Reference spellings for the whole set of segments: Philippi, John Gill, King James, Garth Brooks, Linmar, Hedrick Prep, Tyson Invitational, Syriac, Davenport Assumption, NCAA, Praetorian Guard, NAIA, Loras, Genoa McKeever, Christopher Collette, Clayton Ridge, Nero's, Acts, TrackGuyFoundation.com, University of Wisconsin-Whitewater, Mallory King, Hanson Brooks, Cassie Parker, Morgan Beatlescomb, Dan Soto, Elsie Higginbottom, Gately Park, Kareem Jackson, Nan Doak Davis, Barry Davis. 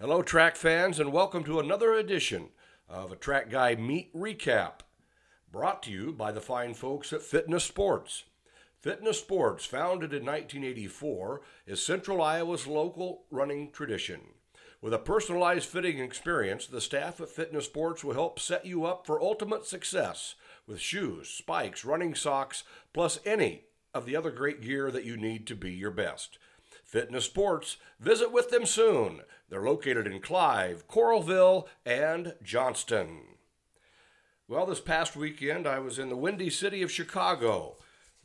Hello, track fans, and welcome to another edition of a Track Guy Meet Recap, brought to you by the fine folks at Fitness Sports. Fitness Sports, founded in 1984, is Central Iowa's local running tradition. With a personalized fitting experience, the staff at Fitness Sports will help set you up for ultimate success with shoes, spikes, running socks, plus any of the other great gear that you need to be your best. Fitness Sports, visit with them soon. They're located in Clive, Coralville, and Johnston. Well, this past weekend, I was in the Windy City of Chicago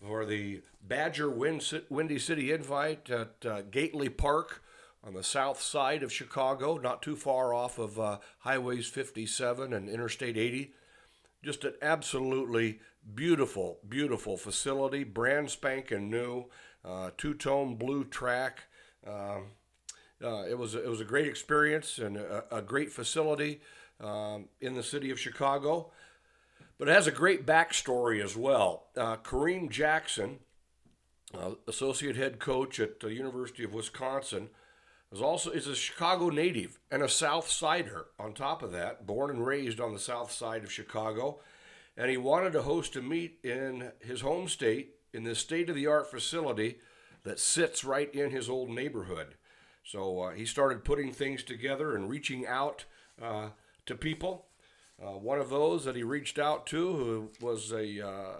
for the Badger Windy City Invite at Gately Park on the south side of Chicago, not too far off of Highways 57 and Interstate 80. Just an absolutely beautiful, beautiful facility, brand spanking new. Two-tone blue track. It was a great experience and a great facility in the city of Chicago. But it has a great backstory as well. Kareem Jackson, associate head coach at the University of Wisconsin, is a Chicago native and a South Sider. On top of that, born and raised on the South Side of Chicago, and he wanted to host a meet in his home state, in this state-of-the-art facility that sits right in his old neighborhood. So he started putting things together and reaching out to people. One of those that he reached out to, who was the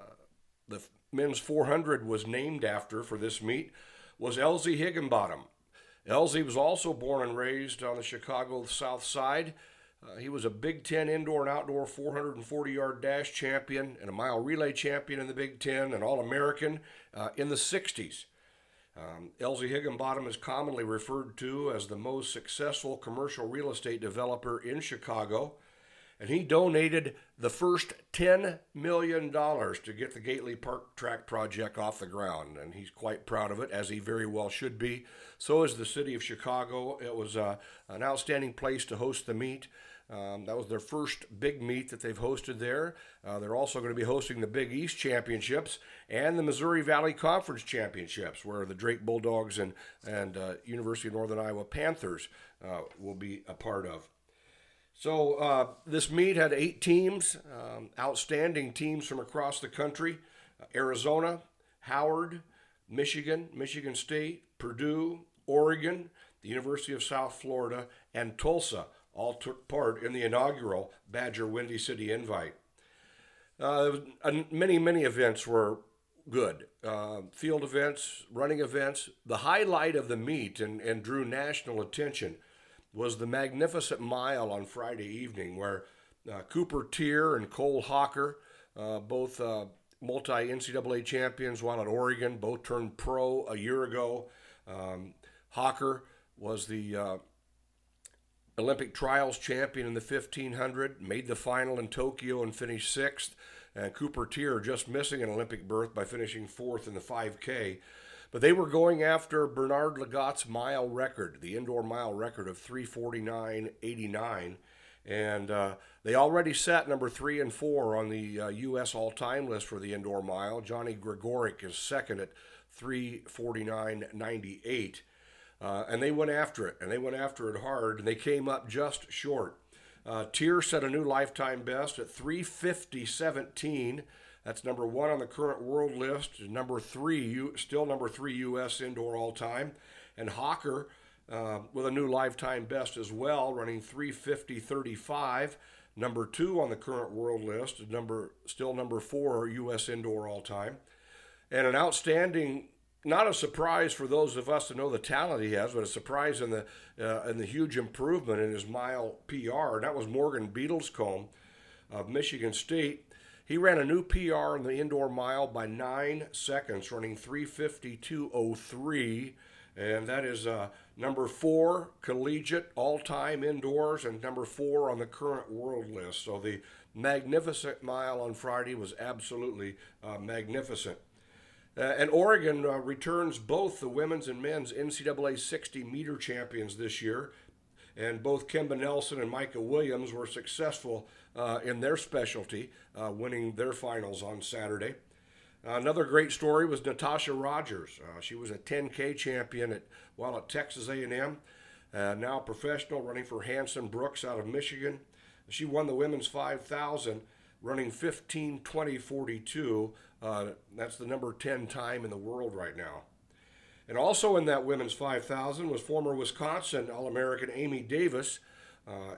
men's 400 was named after for this meet, was Elsie Higginbottom. Elsie was also born and raised on the Chicago South Side. He was a Big Ten indoor and outdoor 440-yard dash champion and a mile relay champion in the Big Ten and All-American in the 60s. Elsie Higginbottom is commonly referred to as the most successful commercial real estate developer in Chicago, and he donated the first $10 million to get the Gately Park Track project off the ground, and he's quite proud of it, as he very well should be. So is the city of Chicago. It was an outstanding place to host the meet. That was their first big meet that they've hosted there. They're also going to be hosting the Big East Championships and the Missouri Valley Conference Championships, where the Drake Bulldogs and University of Northern Iowa Panthers will be a part of. So this meet had 8 teams, outstanding teams from across the country: Arizona, Howard, Michigan, Michigan State, Purdue, Oregon, the University of South Florida, and Tulsa all took part in the inaugural Badger Windy City Invite. Many events were good. Field events, running events. The highlight of the meet and drew national attention was the Magnificent Mile on Friday evening, where Cooper Teare and Cole Hawker, both multi-NCAA champions while at Oregon, both turned pro a year ago. Hawker was the Olympic trials champion in the 1500, made the final in Tokyo and finished 6th. And Cooper Teare just missing an Olympic berth by finishing 4th in the 5K. But they were going after Bernard Lagat's mile record, the indoor mile record of 3:49.89. And they already sat number 3 and 4 on the U.S. all-time list for the indoor mile. Johnny Gregoric is second at 3:49.98. And they went after it, and they went after it hard, and they came up just short. Teare set a new lifetime best at 3:50.17. That's number 1 on the current world list, still number three U.S. indoor all-time. And Hawker with a new lifetime best as well, running 3:50.35, number 2 on the current world list, still number four U.S. indoor all-time. And an outstanding, not a surprise for those of us to know the talent he has, but a surprise in the huge improvement in his mile PR. And that was Morgan Beatlescomb of Michigan State. He ran a new PR in the indoor mile by 9 seconds, running 3:52.03, and that is number 4 collegiate all-time indoors and number 4 on the current world list. So the Magnificent Mile on Friday was absolutely magnificent. And Oregon returns both the women's and men's NCAA 60-meter champions this year, and both Kemba Nelson and Micah Williams were successful in their specialty, winning their finals on Saturday. Another great story was Natasha Rogers. She was a 10K champion while at Texas A&M. now a professional running for Hanson Brooks out of Michigan. She won the women's 5,000 running 15:20:42. That's the number 10 time in the world right now. And also in that women's 5,000 was former Wisconsin All-American Amy Davis.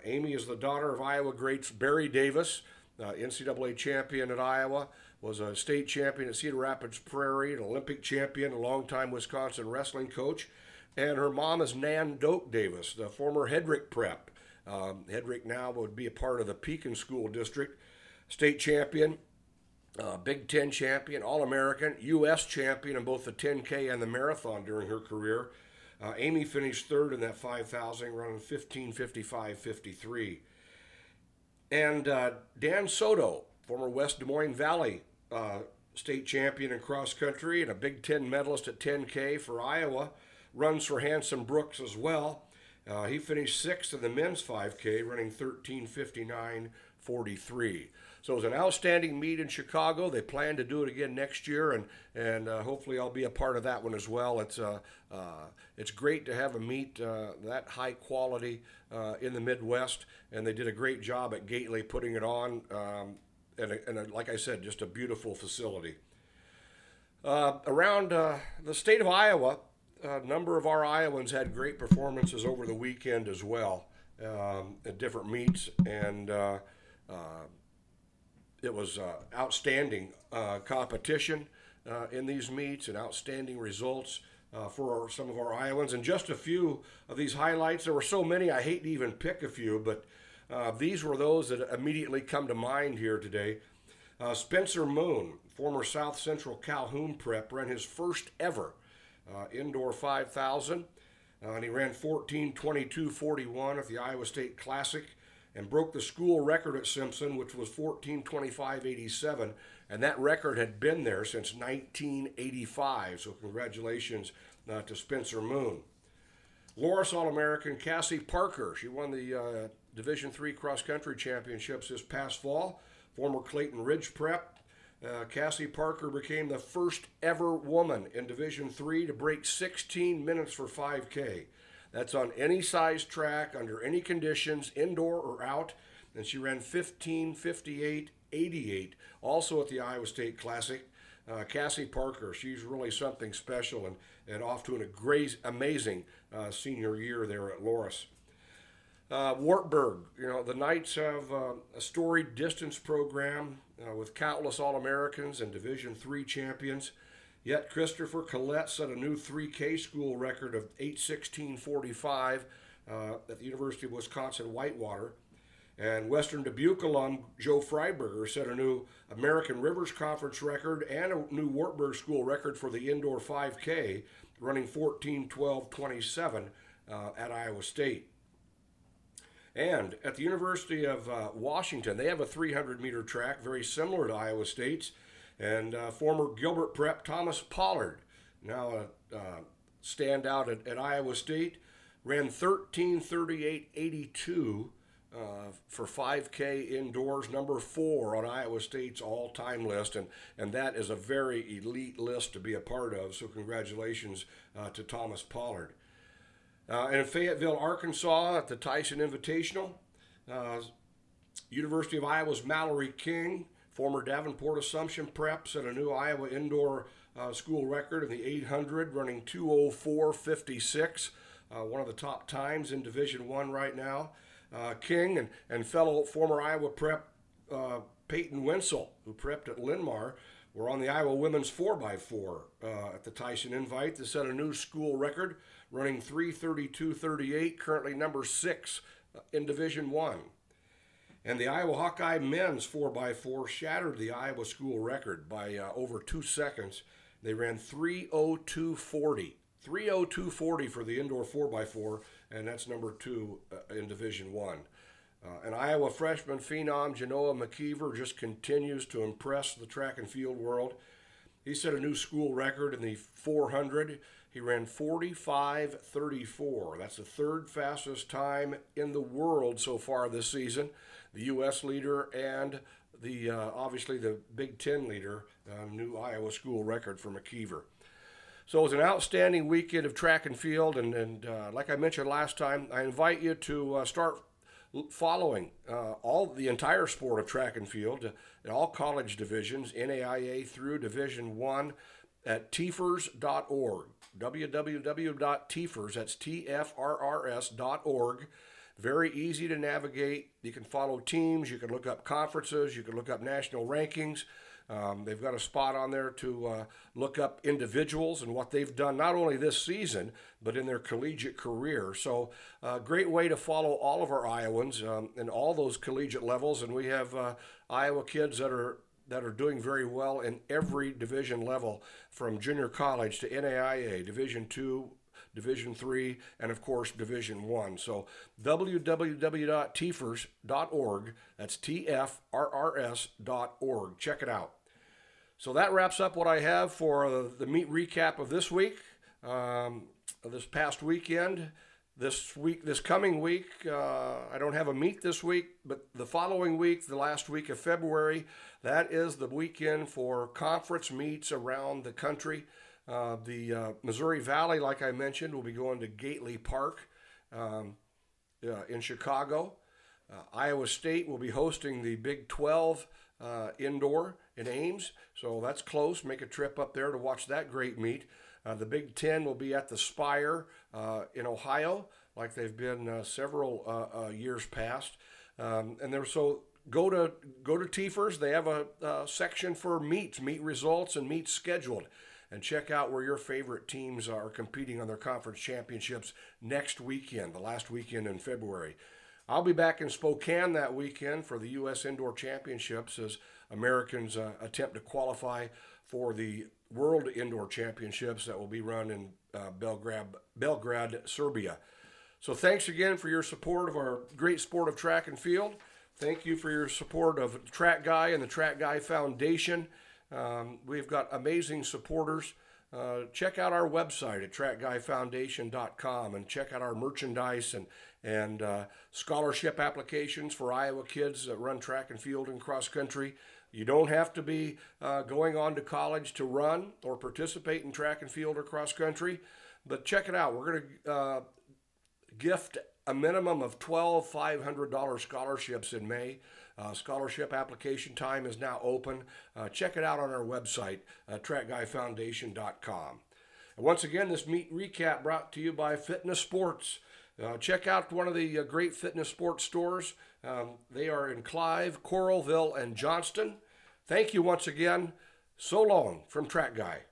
Amy is the daughter of Iowa greats Barry Davis, NCAA champion at Iowa, was a state champion at Cedar Rapids Prairie, an Olympic champion, a longtime Wisconsin wrestling coach. And her mom is Nan Doak Davis, the former Hedrick Prep. Hedrick now would be a part of the Pekin School District. State champion, Big Ten champion, All-American, U.S. champion in both the 10K and the marathon during her career. Amy finished third in that 5,000, running 15:55:53. And Dan Soto, former West Des Moines Valley state champion in cross country and a Big Ten medalist at 10K for Iowa, runs for Hanson Brooks as well. He finished sixth in the men's 5K, running 13:59:43. So it was an outstanding meet in Chicago. They plan to do it again next year, and hopefully I'll be a part of that one as well. It's great to have a meet that high quality in the Midwest, and they did a great job at Gately putting it on, and like I said, just a beautiful facility. Around the state of Iowa, a number of our Iowans had great performances over the weekend as well at different meets, and it was outstanding competition in these meets and outstanding results for some of our Iowans. And just a few of these highlights, there were so many I hate to even pick a few, but these were those that immediately come to mind here today. Spencer Moon, former South Central Calhoun Prep, ran his first ever indoor 5,000, and he ran 14:22:41 at the Iowa State Classic and broke the school record at Simpson, which was 14:25:87, and that record had been there since 1985, so congratulations to Spencer Moon. Loras All-American Cassie Parker, she won the Division III Cross-Country Championships this past fall, former Clayton Ridge Prep. Cassie Parker became the first ever woman in Division III to break 16 minutes for 5K. That's on any size track, under any conditions, indoor or out. And she ran 15:58:88, also at the Iowa State Classic. Cassie Parker, she's really something special and off to a great, amazing senior year there at Loras. Wartburg, the Knights have a storied distance program with countless All-Americans and Division III champions. Yet Christopher Collette set a new 3K school record of 8:16:45 at the University of Wisconsin-Whitewater. And Western Dubuque alum Joe Freiberger set a new American Rivers Conference record and a new Wartburg school record for the indoor 5K, running 14:12:27 at Iowa State. And at the University of Washington, they have a 300-meter track, very similar to Iowa State's, and former Gilbert Prep Thomas Pollard, now a standout at Iowa State, ran 13:38:82 for 5K indoors, number 4 on Iowa State's all-time list, and that is a very elite list to be a part of, so congratulations to Thomas Pollard. And in Fayetteville, Arkansas, at the Tyson Invitational, University of Iowa's Mallory King, former Davenport Assumption Prep, set a new Iowa indoor school record in the 800, running 2:04:56, one of the top times in Division I right now. King and fellow former Iowa Prep Peyton Wenzel, who prepped at Linmar, were on the Iowa Women's 4x4 at the Tyson Invite. They set a new school record, running 3:32:38, currently number 6 in Division I. And the Iowa Hawkeye men's 4x4 shattered the Iowa school record by over 2 seconds. They ran 3:02:40 for the indoor 4x4, and that's number 2 in Division I. And Iowa freshman phenom Genoa McKeever just continues to impress the track and field world. He set a new school record in the 400. He ran 45:34. That's the third fastest time in the world so far this season. The U.S. leader and obviously the Big Ten leader, new Iowa school record for McKeever. So it was an outstanding weekend of track and field, and like I mentioned last time, I invite you to start following the entire sport of track and field in all college divisions, NAIA through Division I, at tfrrs.org, www.tfrrs, that's tfrrs.org. Very easy to navigate. You can follow teams, you can look up conferences, you can look up national rankings. They've got a spot on there to look up individuals and what they've done, not only this season, but in their collegiate career. So great way to follow all of our Iowans in all those collegiate levels. And we have Iowa kids that are doing very well in every division level, from junior college to NAIA, Division II, Division III, and of course, Division I. So www.tfrrs.org, that's tfrrs.org. Check it out. So that wraps up what I have for the meet recap of this week, this past weekend. This coming week, I don't have a meet this week, but the following week, the last week of February, that is the weekend for conference meets around the country. The Missouri Valley, like I mentioned, will be going to Gately Park in Chicago. Iowa State will be hosting the Big 12 indoor in Ames, so that's close. Make a trip up there to watch that great meet. The Big Ten will be at the Spire in Ohio, like they've been several years past. Go to TFRS. They have a section for meets, meet results, and meets scheduled. And check out where your favorite teams are competing on their conference championships next weekend, the last weekend in February. I'll be back in Spokane that weekend for the U.S. Indoor Championships as Americans attempt to qualify for the World Indoor Championships that will be run in Belgrade, Serbia. So thanks again for your support of our great sport of track and field. Thank you for your support of Track Guy and the Track Guy Foundation. We've got amazing supporters. Check out our website at TrackGuyFoundation.com and check out our merchandise and scholarship applications for Iowa kids that run track and field and cross country. You don't have to be going on to college to run or participate in track and field or cross country, but check it out. We're going to gift a minimum of 12 $500 scholarships in May. Scholarship application time is now open. Check it out on our website, TrackGuyFoundation.com. And once again, this meet recap brought to you by Fitness Sports. Check out one of the great Fitness Sports stores. They are in Clive, Coralville, and Johnston. Thank you once again. So long from Track Guy.